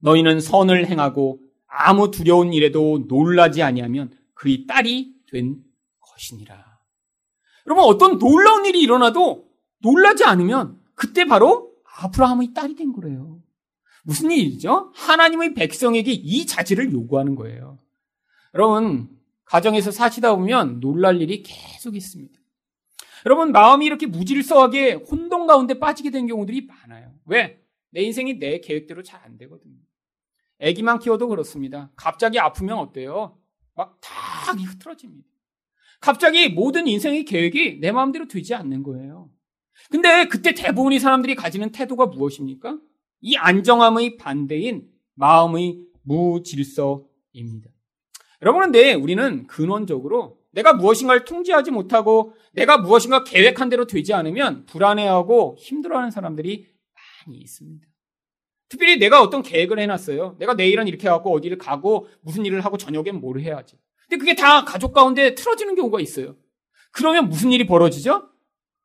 너희는 선을 행하고 아무 두려운 일에도 놀라지 아니하면 그의 딸이 된 것이니라. 여러분, 어떤 놀라운 일이 일어나도 놀라지 않으면 그때 바로 아브라함의 딸이 된 거래요. 무슨 일이죠? 하나님의 백성에게 이 자질을 요구하는 거예요. 여러분, 가정에서 사시다 보면 놀랄 일이 계속 있습니다. 여러분, 마음이 이렇게 무질서하게 혼돈 가운데 빠지게 된 경우들이 많아요. 왜? 내 인생이 내 계획대로 잘 안 되거든요. 애기만 키워도 그렇습니다. 갑자기 아프면 어때요? 막 다 흐트러집니다. 갑자기 모든 인생의 계획이 내 마음대로 되지 않는 거예요. 근데 그때 대부분의 사람들이 가지는 태도가 무엇입니까? 이 안정함의 반대인 마음의 무질서입니다. 여러분, 근데 우리는 근원적으로 내가 무엇인가를 통제하지 못하고 내가 무엇인가 계획한 대로 되지 않으면 불안해하고 힘들어하는 사람들이 많이 있습니다. 특별히 내가 어떤 계획을 해놨어요. 내가 내일은 이렇게 하고 어디를 가고 무슨 일을 하고 저녁엔 뭘 해야지. 근데 그게 다 가족 가운데 틀어지는 경우가 있어요. 그러면 무슨 일이 벌어지죠?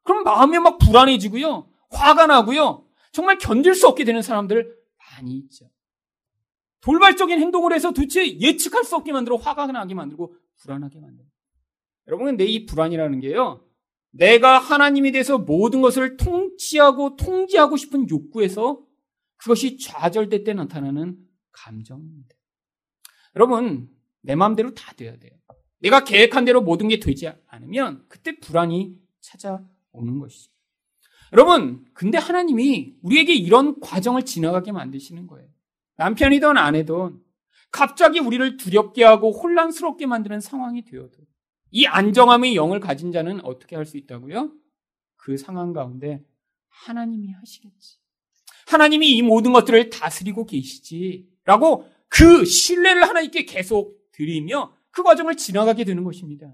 그럼 마음이 막 불안해지고요, 화가 나고요, 정말 견딜 수 없게 되는 사람들 많이 있죠. 돌발적인 행동을 해서 도대체 예측할 수 없게 만들어 화가 나게 만들고 불안하게 만들고. 여러분, 근데 이 불안이라는 게요, 내가 하나님이 돼서 모든 것을 통치하고 통제하고 싶은 욕구에서 그것이 좌절될 때 나타나는 감정입니다. 여러분, 내 마음대로 다 돼야 돼요. 내가 계획한 대로 모든 게 되지 않으면 그때 불안이 찾아오는 것이죠. 여러분, 근데 하나님이 우리에게 이런 과정을 지나가게 만드시는 거예요. 남편이든 아내든 갑자기 우리를 두렵게 하고 혼란스럽게 만드는 상황이 되어도 이 안정함의 영을 가진 자는 어떻게 할 수 있다고요? 그 상황 가운데 하나님이 하시겠지, 하나님이 이 모든 것들을 다스리고 계시지라고 그 신뢰를 하나님께 계속 드리며 그 과정을 지나가게 되는 것입니다.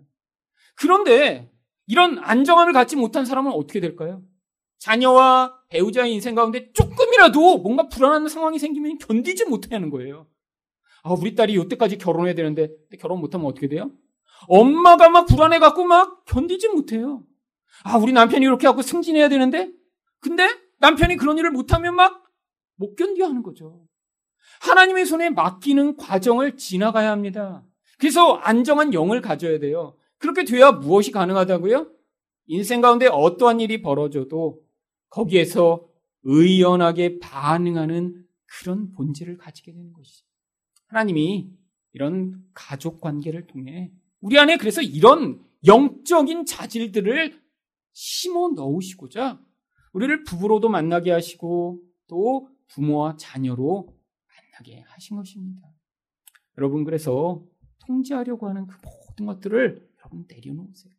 그런데 이런 안정함을 갖지 못한 사람은 어떻게 될까요? 자녀와 배우자의 인생 가운데 조금이라도 뭔가 불안한 상황이 생기면 견디지 못하는 거예요. 아, 우리 딸이 이때까지 결혼해야 되는데 결혼 못하면 어떻게 돼요? 엄마가 막 불안해갖고 막 견디지 못해요. 아, 우리 남편이 이렇게 하고 승진해야 되는데 근데 남편이 그런 일을 못하면 막 못 견뎌 하는 거죠. 하나님의 손에 맡기는 과정을 지나가야 합니다. 그래서 안정한 영을 가져야 돼요. 그렇게 돼야 무엇이 가능하다고요? 인생 가운데 어떠한 일이 벌어져도 거기에서 의연하게 반응하는 그런 본질을 가지게 되는 것이죠. 하나님이 이런 가족 관계를 통해 우리 안에 그래서 이런 영적인 자질들을 심어 넣으시고자 우리를 부부로도 만나게 하시고 또 부모와 자녀로 만나게 하신 것입니다. 여러분, 그래서 통제하려고 하는 그 모든 것들을 여러분 내려놓으세요.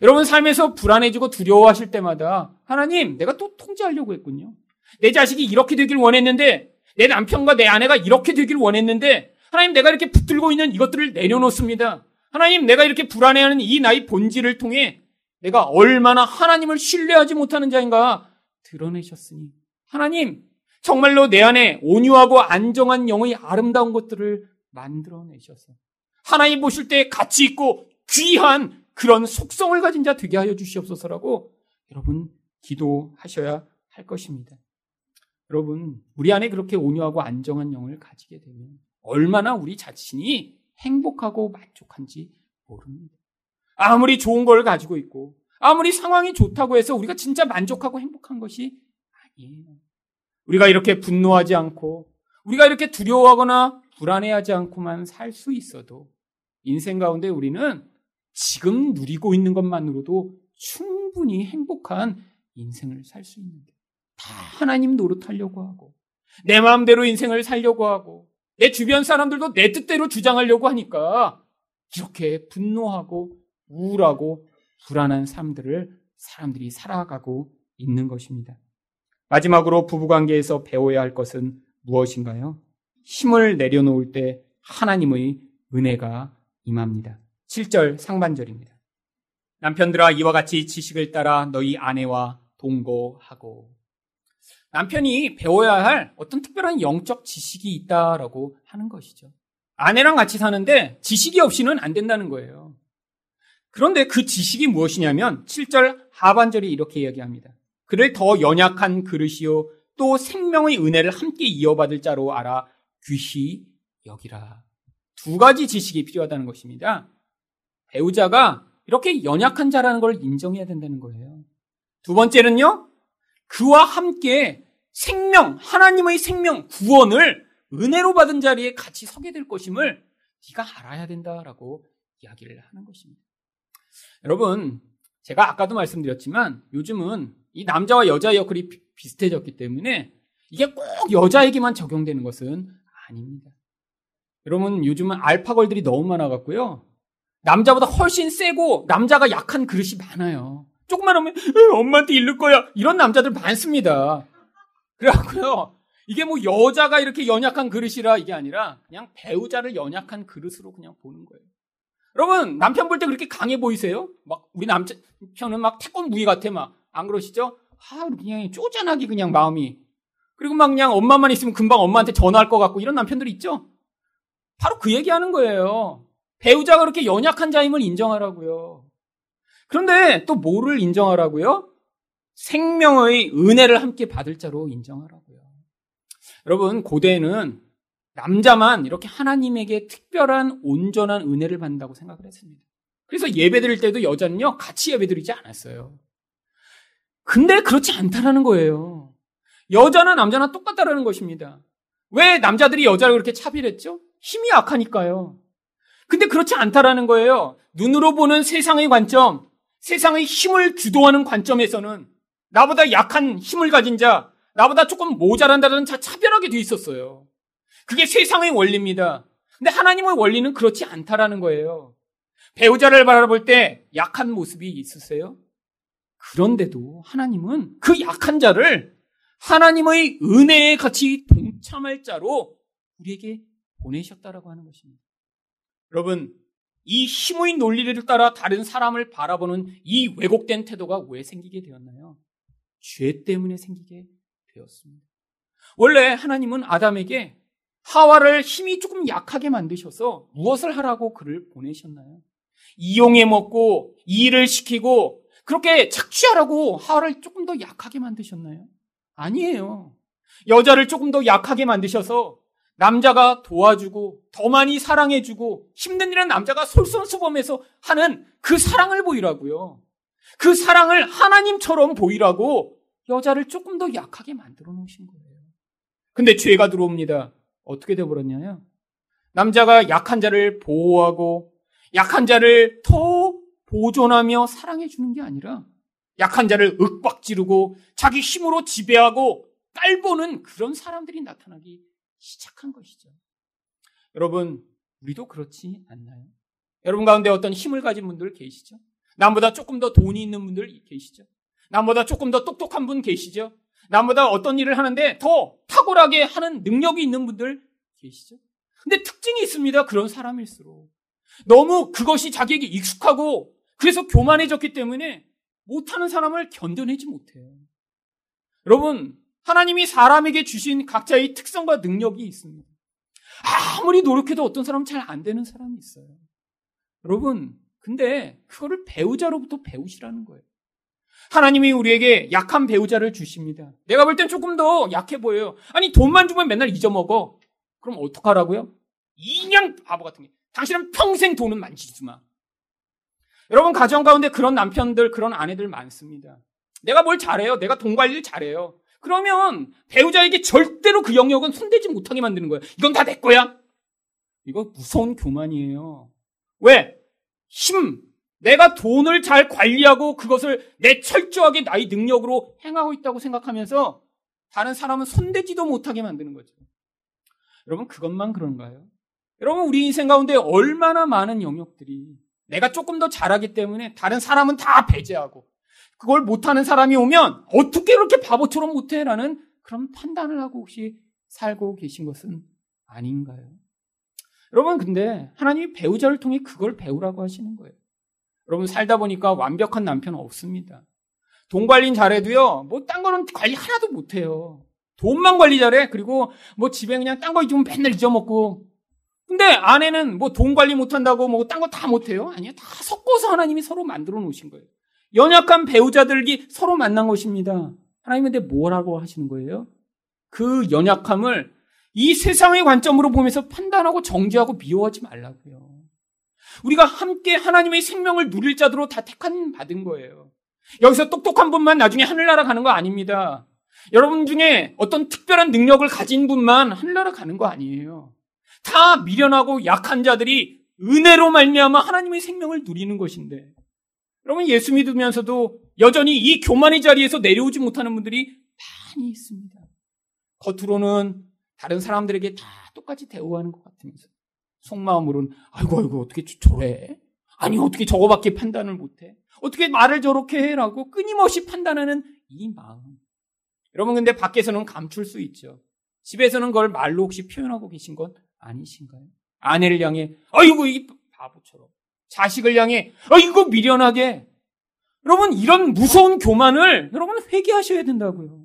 여러분 삶에서 불안해지고 두려워하실 때마다 하나님, 내가 또 통제하려고 했군요. 내 자식이 이렇게 되길 원했는데, 내 남편과 내 아내가 이렇게 되길 원했는데, 하나님, 내가 이렇게 붙들고 있는 이것들을 내려놓습니다. 하나님, 내가 이렇게 불안해하는 이 나의 본질을 통해 내가 얼마나 하나님을 신뢰하지 못하는 자인가 드러내셨으니 하나님, 정말로 내 안에 온유하고 안정한 영의 아름다운 것들을 만들어내셔서 하나님 보실 때 가치 있고 귀한 그런 속성을 가진 자 되게 하여 주시옵소서라고 여러분 기도하셔야 할 것입니다. 여러분, 우리 안에 그렇게 온유하고 안정한 영을 가지게 되면 얼마나 우리 자신이 행복하고 만족한지 모릅니다. 아무리 좋은 걸 가지고 있고 아무리 상황이 좋다고 해서 우리가 진짜 만족하고 행복한 것이 아니에요. 우리가 이렇게 분노하지 않고 우리가 이렇게 두려워하거나 불안해하지 않고만 살 수 있어도 인생 가운데 우리는 지금 누리고 있는 것만으로도 충분히 행복한 인생을 살 수 있는데 다 하나님 노릇하려고 하고 내 마음대로 인생을 살려고 하고 내 주변 사람들도 내 뜻대로 주장하려고 하니까 이렇게 분노하고 우울하고 불안한 삶들을 사람들이 살아가고 있는 것입니다. 마지막으로 부부관계에서 배워야 할 것은 무엇인가요? 힘을 내려놓을 때 하나님의 은혜가 임합니다. 7절 상반절입니다. 남편들아, 이와 같이 지식을 따라 너희 아내와 동거하고. 남편이 배워야 할 어떤 특별한 영적 지식이 있다라고 하는 것이죠. 아내랑 같이 사는데 지식이 없이는 안 된다는 거예요. 그런데 그 지식이 무엇이냐면 7절 하반절이 이렇게 이야기합니다. 그를 더 연약한 그릇이요 또 생명의 은혜를 함께 이어받을 자로 알아 귀히 여기라. 두 가지 지식이 필요하다는 것입니다. 배우자가 이렇게 연약한 자라는 걸 인정해야 된다는 거예요. 두 번째는요, 그와 함께 생명, 하나님의 생명, 구원을 은혜로 받은 자리에 같이 서게 될 것임을 네가 알아야 된다라고 이야기를 하는 것입니다. 여러분, 제가 아까도 말씀드렸지만 요즘은 이 남자와 여자의 역할이 비슷해졌기 때문에 이게 꼭 여자에게만 적용되는 것은 아닙니다. 여러분, 요즘은 알파걸들이 너무 많아갖고요, 남자보다 훨씬 세고 남자가 약한 그릇이 많아요. 조금만 하면 엄마한테 이를 거야 이런 남자들 많습니다. 그래갖고요, 이게 뭐 여자가 이렇게 연약한 그릇이라 이게 아니라 그냥 배우자를 연약한 그릇으로 그냥 보는 거예요. 여러분, 남편 볼 때 그렇게 강해 보이세요? 막 우리 남편은 막 태권 무기 같아 막, 안 그러시죠? 아, 그냥 쪼잔하게 그냥 마음이, 그리고 막 그냥 엄마만 있으면 금방 엄마한테 전화할 것 같고 이런 남편들이 있죠? 바로 그 얘기하는 거예요. 배우자가 그렇게 연약한 자임을 인정하라고요. 그런데 또 뭐를 인정하라고요? 생명의 은혜를 함께 받을 자로 인정하라고요. 여러분, 고대에는 남자만 이렇게 하나님에게 특별한 온전한 은혜를 받는다고 생각을 했습니다. 그래서 예배드릴 때도 여자는요 같이 예배드리지 않았어요. 근데 그렇지 않다라는 거예요. 여자나 남자나 똑같다라는 것입니다. 왜 남자들이 여자를 그렇게 차별했죠? 힘이 약하니까요. 근데 그렇지 않다라는 거예요. 눈으로 보는 세상의 관점, 세상의 힘을 주도하는 관점에서는 나보다 약한 힘을 가진 자, 나보다 조금 모자란다는 자 차별하게 돼 있었어요. 그게 세상의 원리입니다. 근데 하나님의 원리는 그렇지 않다라는 거예요. 배우자를 바라볼 때 약한 모습이 있으세요? 그런데도 하나님은 그 약한 자를 하나님의 은혜에 같이 동참할 자로 우리에게 보내셨다라고 하는 것입니다. 여러분, 이 힘의 논리를 따라 다른 사람을 바라보는 이 왜곡된 태도가 왜 생기게 되었나요? 죄 때문에 생기게 되었습니다. 원래 하나님은 아담에게 하와를 힘이 조금 약하게 만드셔서 무엇을 하라고 그를 보내셨나요? 이용해 먹고 일을 시키고 그렇게 착취하라고 하와를 조금 더 약하게 만드셨나요? 아니에요. 여자를 조금 더 약하게 만드셔서 남자가 도와주고 더 많이 사랑해주고 힘든 일은 남자가 솔선수범해서 하는 그 사랑을 보이라고요. 그 사랑을 하나님처럼 보이라고 여자를 조금 더 약하게 만들어 놓으신 거예요. 근데 죄가 들어옵니다. 어떻게 되어버렸냐요? 남자가 약한 자를 보호하고 약한 자를 더 보존하며 사랑해주는 게 아니라 약한 자를 윽박지르고 자기 힘으로 지배하고 깔보는 그런 사람들이 나타나기 시작한 것이죠. 여러분, 우리도 그렇지 않나요? 여러분 가운데 어떤 힘을 가진 분들 계시죠? 남보다 조금 더 돈이 있는 분들 계시죠? 남보다 조금 더 똑똑한 분 계시죠? 남보다 어떤 일을 하는데 더 탁월하게 하는 능력이 있는 분들 계시죠? 근데 특징이 있습니다. 그런 사람일수록 너무 그것이 자기에게 익숙하고 그래서 교만해졌기 때문에 못하는 사람을 견뎌내지 못해요. 여러분, 하나님이 사람에게 주신 각자의 특성과 능력이 있습니다. 아무리 노력해도 어떤 사람은 잘 안 되는 사람이 있어요. 여러분, 근데 그거를 배우자로부터 배우시라는 거예요. 하나님이 우리에게 약한 배우자를 주십니다. 내가 볼 땐 조금 더 약해 보여요. 아니, 돈만 주면 맨날 잊어먹어. 그럼 어떡하라고요? 이냥 바보 같은 게. 당신은 평생 돈은 만지지 마. 여러분, 가정 가운데 그런 남편들, 그런 아내들 많습니다. 내가 뭘 잘해요? 내가 돈 관리를 잘해요. 그러면 배우자에게 절대로 그 영역은 손대지 못하게 만드는 거예요. 이건 다 내 거야. 이거 무서운 교만이에요. 왜? 내가 돈을 잘 관리하고 그것을 내 철저하게 나의 능력으로 행하고 있다고 생각하면서 다른 사람은 손대지도 못하게 만드는 거죠. 여러분, 그것만 그런가요? 여러분, 우리 인생 가운데 얼마나 많은 영역들이 내가 조금 더 잘하기 때문에 다른 사람은 다 배제하고 그걸 못하는 사람이 오면 어떻게 그렇게 바보처럼 못해? 라는 그런 판단을 하고 혹시 살고 계신 것은 아닌가요? 여러분, 근데 하나님이 배우자를 통해 그걸 배우라고 하시는 거예요. 여러분, 살다 보니까 완벽한 남편은 없습니다. 돈 관리는 잘해도요, 뭐 딴 거는 관리 하나도 못해요. 돈만 관리 잘해. 그리고 뭐 집에 그냥 딴 거 좀 맨날 잊어먹고. 근데 아내는 뭐 돈 관리 못한다고 뭐 딴 거 다 못해요? 아니에요. 다 섞어서 하나님이 서로 만들어 놓으신 거예요. 연약한 배우자들이 서로 만난 것입니다. 하나님은 근데 뭐라고 하시는 거예요? 그 연약함을 이 세상의 관점으로 보면서 판단하고 정죄하고 미워하지 말라고요. 우리가 함께 하나님의 생명을 누릴 자들로 다 택한 받은 거예요. 여기서 똑똑한 분만 나중에 하늘나라 가는 거 아닙니다. 여러분 중에 어떤 특별한 능력을 가진 분만 하늘나라 가는 거 아니에요. 다 미련하고 약한 자들이 은혜로 말미암아 하나님의 생명을 누리는 것인데, 여러분, 예수 믿으면서도 여전히 이 교만의 자리에서 내려오지 못하는 분들이 많이 있습니다. 겉으로는 다른 사람들에게 다 똑같이 대우하는 것 같으면서 속마음으로는 아이고 어떻게 저래? 아니, 어떻게 저거밖에 판단을 못해? 어떻게 말을 저렇게 해? 라고 끊임없이 판단하는 이 마음. 여러분, 근데 밖에서는 감출 수 있죠. 집에서는 그걸 말로 혹시 표현하고 계신 건 아니신가요? 아내를 향해 아이고 이 바보처럼, 자식을 향해 아이고 미련하게. 여러분, 이런 무서운 교만을 여러분은 회개하셔야 된다고요.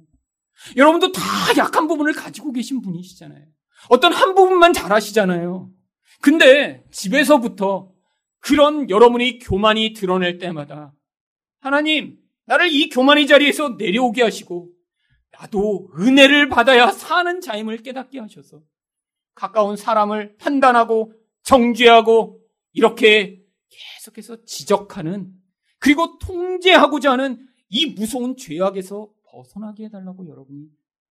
여러분도 다 약한 부분을 가지고 계신 분이시잖아요. 어떤 한 부분만 잘하시잖아요. 근데 집에서부터 그런 여러분의 교만이 드러낼 때마다 하나님, 나를 이 교만의 자리에서 내려오게 하시고 나도 은혜를 받아야 사는 자임을 깨닫게 하셔서 가까운 사람을 판단하고 정죄하고 이렇게 계속해서 지적하는, 그리고 통제하고자 하는 이 무서운 죄악에서 벗어나게 해달라고 여러분이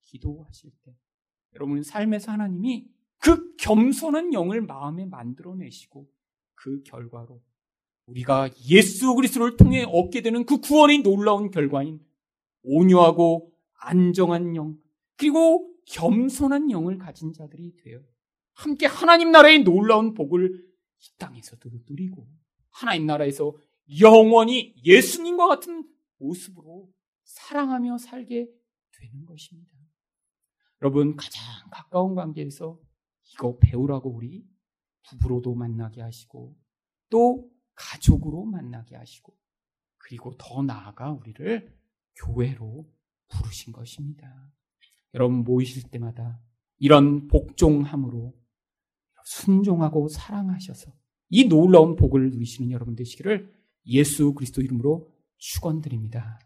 기도하실 때, 여러분의 삶에서 하나님이 그 겸손한 영을 마음에 만들어내시고 그 결과로 우리가 예수 그리스도를 통해 얻게 되는 그 구원의 놀라운 결과인 온유하고 안정한 영, 그리고 겸손한 영을 가진 자들이 되어 함께 하나님 나라의 놀라운 복을 이 땅에서도 누리고 하나님 나라에서 영원히 예수님과 같은 모습으로 사랑하며 살게 되는 것입니다. 여러분, 가장 가까운 관계에서 이거 배우라고 우리 부부로도 만나게 하시고 또 가족으로 만나게 하시고 그리고 더 나아가 우리를 교회로 부르신 것입니다. 여러분 모이실 때마다 이런 복종함으로 순종하고 사랑하셔서 이 놀라운 복을 누리시는 여러분 되시기를 예수 그리스도 이름으로 축원드립니다.